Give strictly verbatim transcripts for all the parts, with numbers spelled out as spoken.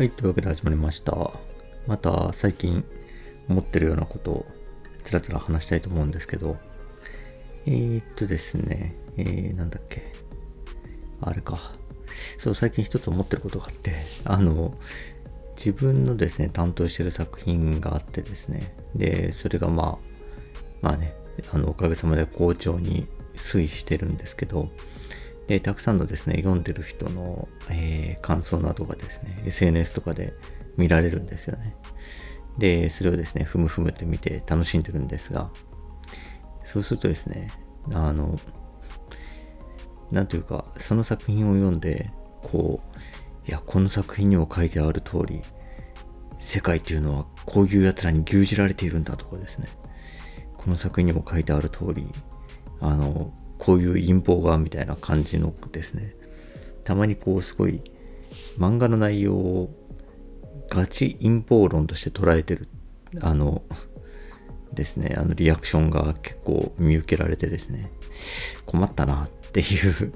はい、というわけで始まりました。また最近思ってるようなことをつらつら話したいと思うんですけど、えー、っとですね、えー、なんだっけ、あれか、そう、最近一つ思ってることがあって、あの、自分のですね、担当してる作品があってですね、で、それがまあ、まあね、あのおかげさまで好調に推移してるんですけど、えー、たくさんのですね、読んでる人の、えー、感想などがですね、エスエヌエス とかで見られるんですよね。で、それをですね、ふむふむって見て楽しんでるんですが、そうするとですね、あの、なんというか、その作品を読んで、こう、いや、この作品にも書いてある通り、世界というのはこういうやつらに牛耳られているんだとかですね、この作品にも書いてある通り、あの、こういう陰謀がみたいな感じのですね、たまにこうすごい漫画の内容をガチ陰謀論として捉えてるあのですね、あのリアクションが結構見受けられてですね、困ったなっていう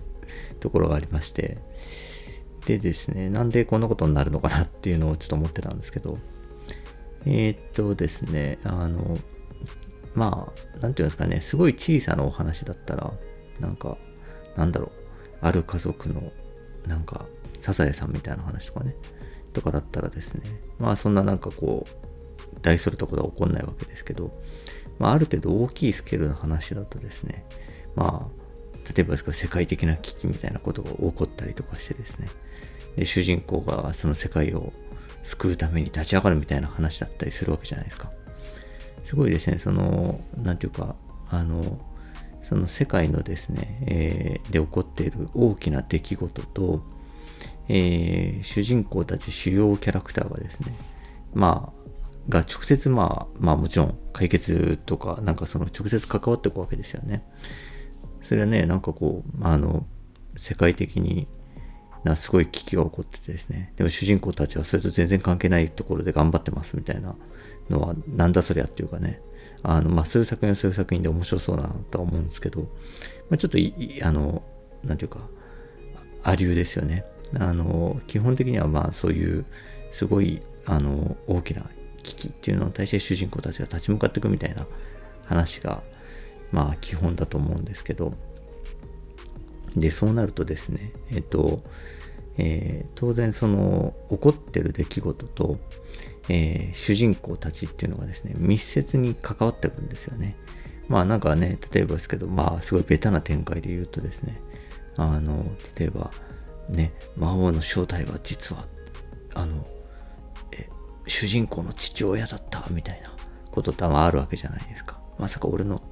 ところがありまして、でですね、なんでこんなことになるのかなっていうのをちょっと思ってたんですけど、えー、っとですね、あのまあなんていうんですかね、すごい小さなお話だったら、なんか、なんだろう、ある家族の、なんか、サザエさんみたいな話とかね、とかだったらですね、まあそんななんかこう、大それたことは起こんないわけですけど、まあある程度大きいスケールの話だとですね、まあ、例えばですけど世界的な危機みたいなことが起こったりとかしてですね、で、主人公がその世界を救うために立ち上がるみたいな話だったりするわけじゃないですか。すごいですね、その、なんていうか、あの、その世界のですね、えー、で起こっている大きな出来事と、えー、主人公たち主要キャラクターがですね、まあ、が直接まあ、まあもちろん解決とか、なんかその直接関わっていくわけですよね。それはね、なんかこう、あの、世界的になすごい危機が起こっててですね、でも主人公たちはそれと全然関係ないところで頑張ってますみたいなのは、なんだそりゃっていうかね、あのまあ、そういう作品はそういう作品で面白そうだなとは思うんですけど、まあ、ちょっといあのなんていうかありゅうですよね。あの基本的にはまあそういうすごいあの大きな危機っていうのに対して主人公たちが立ち向かっていくみたいな話がまあ基本だと思うんですけど、でそうなるとですね、えっと、えー、当然その起こってる出来事とえー、主人公たちっていうのがですね、密接に関わってくるんですよね。まあなんかね、例えばですけど、まあすごいベタな展開で言うとですね、あの例えばね、魔王の正体は実はあのえ主人公の父親だったみたいなことってあるわけじゃないですか。まさか俺の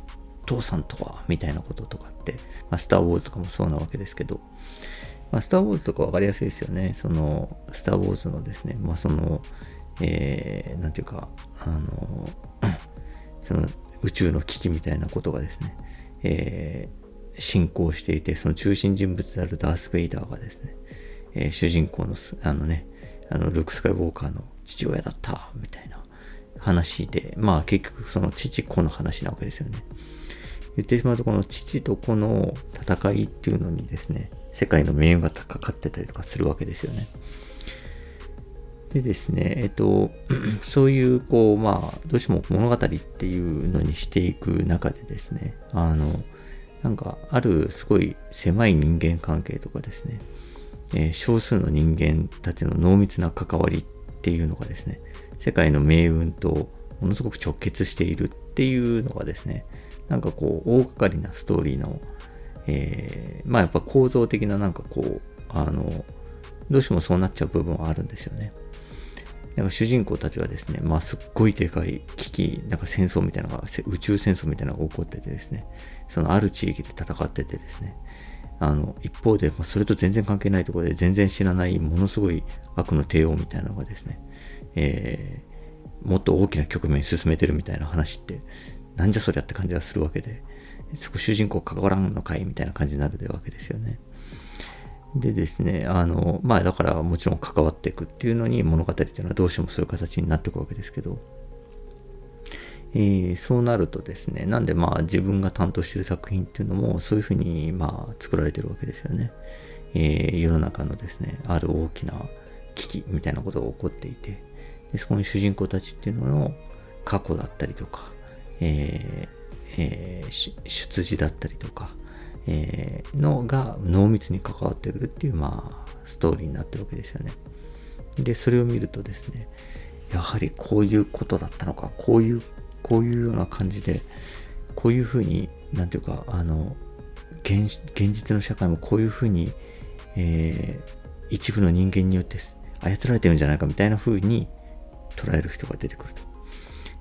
父さんとはみたいなこととかって、まあ、スターウォーズとかもそうなわけですけど、まあ、スターウォーズとかわかりやすいですよね。そのスターウォーズのですね、まあそのえー、なんていうか、あのその宇宙の危機みたいなことがですね、えー、進行していて、その中心人物であるダース・ベイダーがですね、えー、主人公のあのね、あのルーク・スカイウォーカーの父親だったみたいな話で、まあ結局その父子の話なわけですよね。言ってしまうと、この父と子の戦いっていうのにですね、世界の命運がかかってたりとかするわけですよね。でですね、えっと、そういうこう、まあどうしても物語っていうのにしていく中でですね、あのなんかあるすごい狭い人間関係とかですね、えー、少数の人間たちの濃密な関わりっていうのがですね、世界の命運とものすごく直結しているっていうのがですね、なんかこう大掛かりなストーリーの、えー、まあやっぱ構造的ななんかこうあのどうしてもそうなっちゃう部分はあるんですよね。なんか主人公たちがですね、まあすっごいでかい危機、なんか戦争みたいなのが、宇宙戦争みたいなのが起こっててですね、そのある地域で戦っててですね、あの一方で、まあ、それと全然関係ないところで全然知らないものすごい悪の帝王みたいなのがですね、えー、もっと大きな局面に進めてるみたいな話って、なんじゃそりゃって感じがするわけで、そこ主人公関わらんのかいみたいな感じになるわけですよね。でですね、あの、まあだからもちろん関わっていくっていうのに物語っていうのはどうしてもそういう形になっていくわけですけど、えー、そうなるとですね、なんでまあ自分が担当している作品っていうのもそういうふうにまあ作られてるわけですよね。えー、世の中のですね、ある大きな危機みたいなことが起こっていて、でそこに主人公たちっていうのの過去だったりとか、えーえー、出自だったりとか、えー、のが濃密に関わってくるっていう、まあ、ストーリーになってるわけですよね。でそれを見るとですね、やはりこういうことだったのか、こういうこういうような感じで、こういうふうになんていうか、あの 現, 現実の社会もこういうふうに、えー、一部の人間によって操られてるんじゃないかみたいなふうに捉える人が出てくると。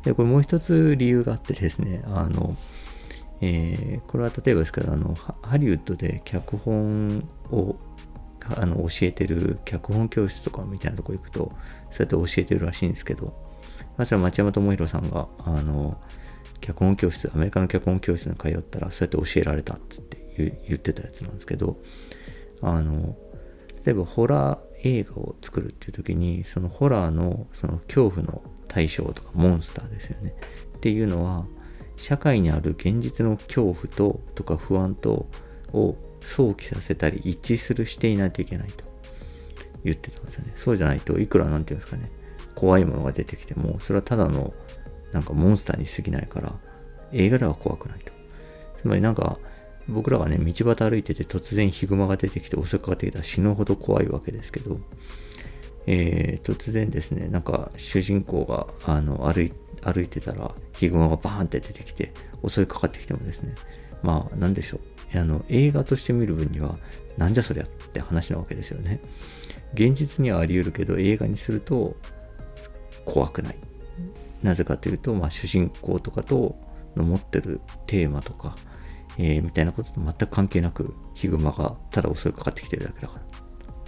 でこれもう一つ理由があってですね、あの、えー、これは例えばですけど、あのハリウッドで脚本をあの教えてる脚本教室とかみたいなとこ行くとそうやって教えてるらしいんですけど、まずは町山智博さんがあの脚本教室、アメリカの脚本教室に通ったらそうやって教えられたっつって言ってたやつなんですけど、あの例えばホラー映画を作るっていう時に、そのホラーのその恐怖の対象とかモンスターですよねっていうのは、社会にある現実の恐怖ととか不安とを想起させたり一致するしていないといけないと言ってたんですよね。そうじゃないといくらなんていうんですかね、怖いものが出てきてもそれはただのなんかモンスターに過ぎないから映画では怖くないと。つまりなんか僕らがね、道端歩いてて突然ヒグマが出てきて襲いかかってきたら死ぬほど怖いわけですけど、えー、突然ですね、なんか主人公があの 歩い、歩いてたらヒグマがバーンって出てきて襲いかかってきてもですね、まあなんでしょう、あの映画として見る分にはなんじゃそりゃって話なわけですよね。現実にはあり得るけど映画にすると怖くない。なぜかというと、まあ、主人公とかとの持ってるテーマとか、えー、みたいなことと全く関係なくヒグマがただ襲いかかってきてるだけだか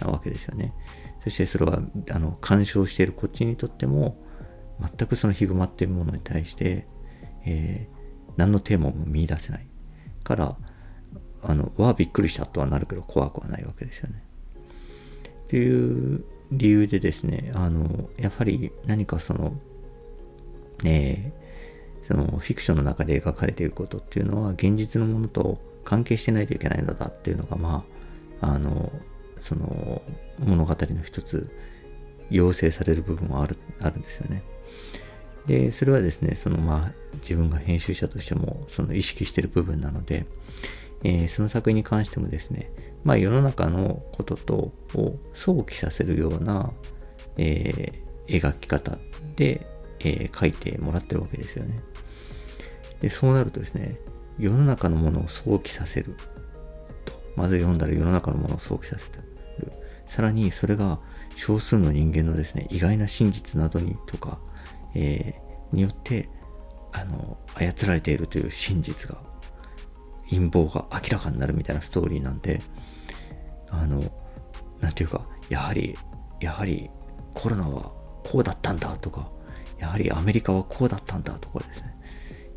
らなわけですよね。そしてそれはあの干渉しているこっちにとっても全くそのヒグマっていうものに対して、えー、何のテーマも見出せないからあのわあびっくりしたとはなるけど怖くはないわけですよね。という理由でですね、あのやはり何かそのえー、そのフィクションの中で描かれていることっていうのは現実のものと関係してないといけないのだっていうのが、まあ、あのその物語の一つ要請される部分はある、あるんですよね。でそれはですね、その、まあ、自分が編集者としてもその意識している部分なので、えー、その作品に関してもですね、まあ、世の中のこととを想起させるような、えー、描き方でえー、書いてもらってるわけですよね。でそうなるとですね、世の中のものを想起させると、まず読んだら世の中のものを想起させる、さらにそれが少数の人間のですね、意外な真実などにとか、えー、によってあの操られているという真実が、陰謀が明らかになるみたいなストーリーなんで、あのなんていうか、やはりやはりコロナはこうだったんだとか、やはりアメリカはこうだったんだとかですね、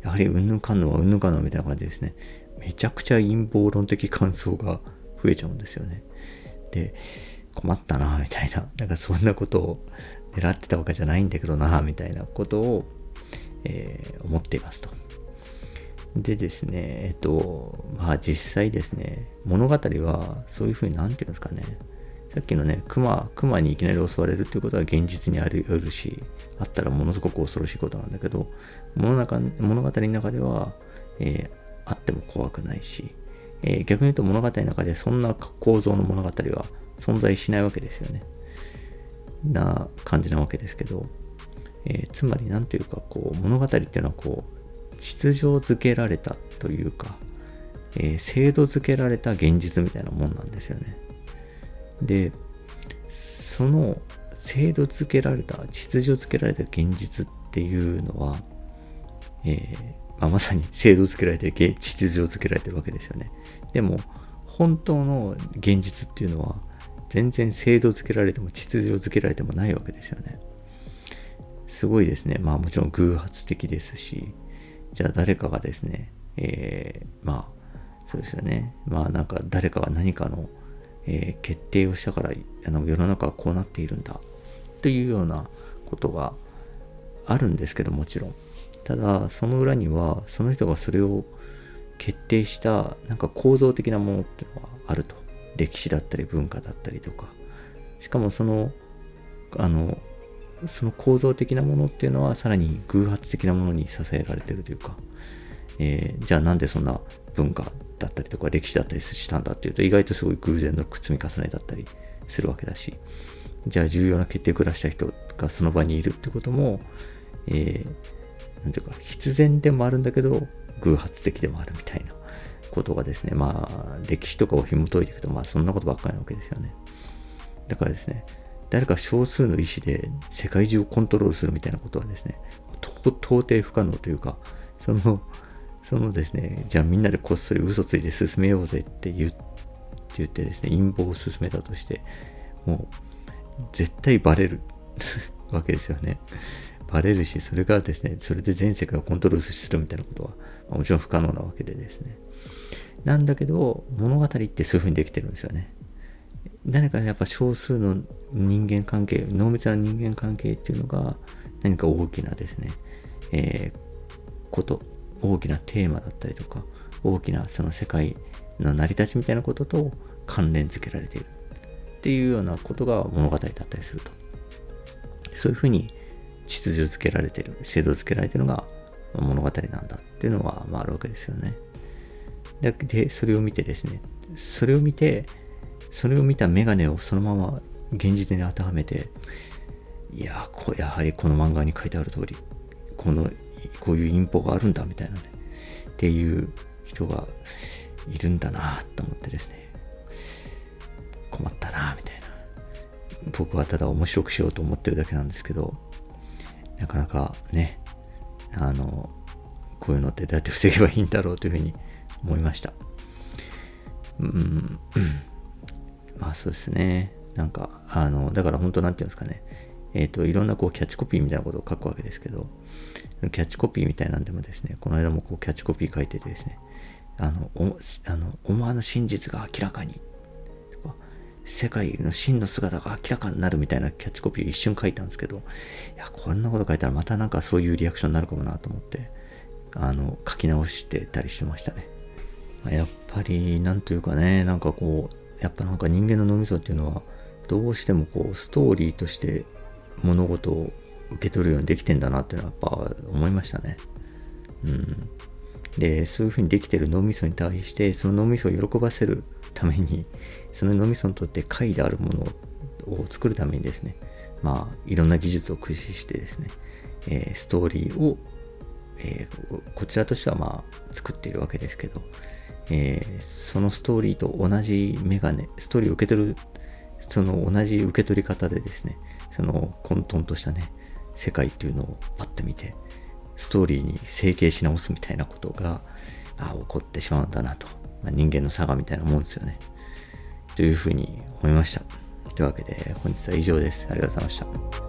やはりうんぬんかんぬんはうんぬんかんぬんみたいな感じですね、めちゃくちゃ陰謀論的感想が増えちゃうんですよね。で困ったなみたいな、なんかそんなことを狙ってたわけじゃないんだけどなみたいなことを、えー、思っていますと。でですね、えっとまあ実際ですね、物語はそういうふうになんていうんですかね、さっきのね、熊、熊にいきなり襲われるっていうことは現実にあり得るし、あったらものすごく恐ろしいことなんだけど、物の中、物語の中では、えー、あっても怖くないし、えー、逆に言うと物語の中でそんな構造の物語は存在しないわけですよね。な感じなわけですけど、えー、つまりなんというか、こう物語っていうのはこう秩序づけられたというか、えー、制度づけられた現実みたいなもんなんですよね。でその制度づけられた秩序づけられた現実っていうのは、えーまあ、まさに制度づけられて秩序づけられてるわけですよね。でも本当の現実っていうのは全然制度づけられても秩序づけられてもないわけですよね。すごいですね。まあもちろん偶発的ですし、じゃあ誰かがですね、えー、まあそうですよね、まあなんか誰かが何かのえー、決定をしたからあの世の中はこうなっているんだというようなことがあるんですけど、もちろんただその裏にはその人がそれを決定したなんか構造的なものっていうのがあると。歴史だったり文化だったりとか、しかもそのあのその構造的なものっていうのはさらに偶発的なものに支えられてるというか、えー、じゃあなんでそんな文化だったりとか歴史だったりしたんだっていうと、意外とすごい偶然の積み重ねだったりするわけだし、じゃあ重要な決定を下した人がその場にいるってことも、えー、なんていうか必然でもあるんだけど偶発的でもあるみたいなことがですね、まあ歴史とかを紐解いていくと、まあそんなことばっかりなわけですよね。だからですね、誰か少数の意思で世界中をコントロールするみたいなことはですね、到底不可能というか、そのそのですね、じゃあみんなでこっそり嘘ついて進めようぜって言って言ってですね、陰謀を進めたとして、もう絶対バレるわけですよね。バレるし、それがですね、それで全世界をコントロールするみたいなことは、まあ、もちろん不可能なわけでですね。なんだけど物語ってそういう風にできてるんですよね。何かやっぱ少数の人間関係、濃密な人間関係っていうのが何か大きなですね、えー、こと、大きなテーマだったりとか、大きなその世界の成り立ちみたいなことと関連付けられているっていうようなことが物語だったりすると、そういう風に秩序付けられている、制度付けられているのが物語なんだっていうのはまああるわけですよね。で、それを見てですね、それを見て、それを見たメガネをそのまま現実に当てはめて、いやこ、やはりこの漫画に書いてある通り、この、こういう陰謀があるんだみたいなね、っていう人がいるんだなと思ってですね、困ったなみたいな。僕はただ面白くしようと思ってるだけなんですけど、なかなかね、あの、こういうのってどうやって防げばいいんだろうというふうに思いました。うん、まあそうですね。なんかあのだから本当なんていうんですかね。えっといろんなこうキャッチコピーみたいなことを書くわけですけど、キャッチコピーみたいなんでもですね、この間もこうキャッチコピー書いててですね、あのおあの思わぬ真実が明らかにとか、世界の真の姿が明らかになるみたいなキャッチコピーを一瞬書いたんですけど、いやこんなこと書いたらまたなんかそういうリアクションになるかもなと思って、あの書き直してたりしてましたね。やっぱりなんというかね、なんかこうやっぱなんか人間の脳みそっていうのはどうしてもこうストーリーとして物事を受け取るようにできてんだなっていうのはやっぱ思いましたね。うん。で、そういうふうにできてる脳みそに対して、その脳みそを喜ばせるために、その脳みそにとって快であるものを作るためにですね、まあいろんな技術を駆使してですね、えー、ストーリーを、えー、こちらとしてはまあ作っているわけですけど。えー、そのストーリーと同じメガネ、ストーリーを受け取る、その同じ受け取り方でですね、その混沌としたね、世界っていうのをパッと見て、ストーリーに整形し直すみたいなことが、あ起こってしまうんだなと。まあ、人間の差がみたいなもんですよね。というふうに思いました。というわけで、本日は以上です。ありがとうございました。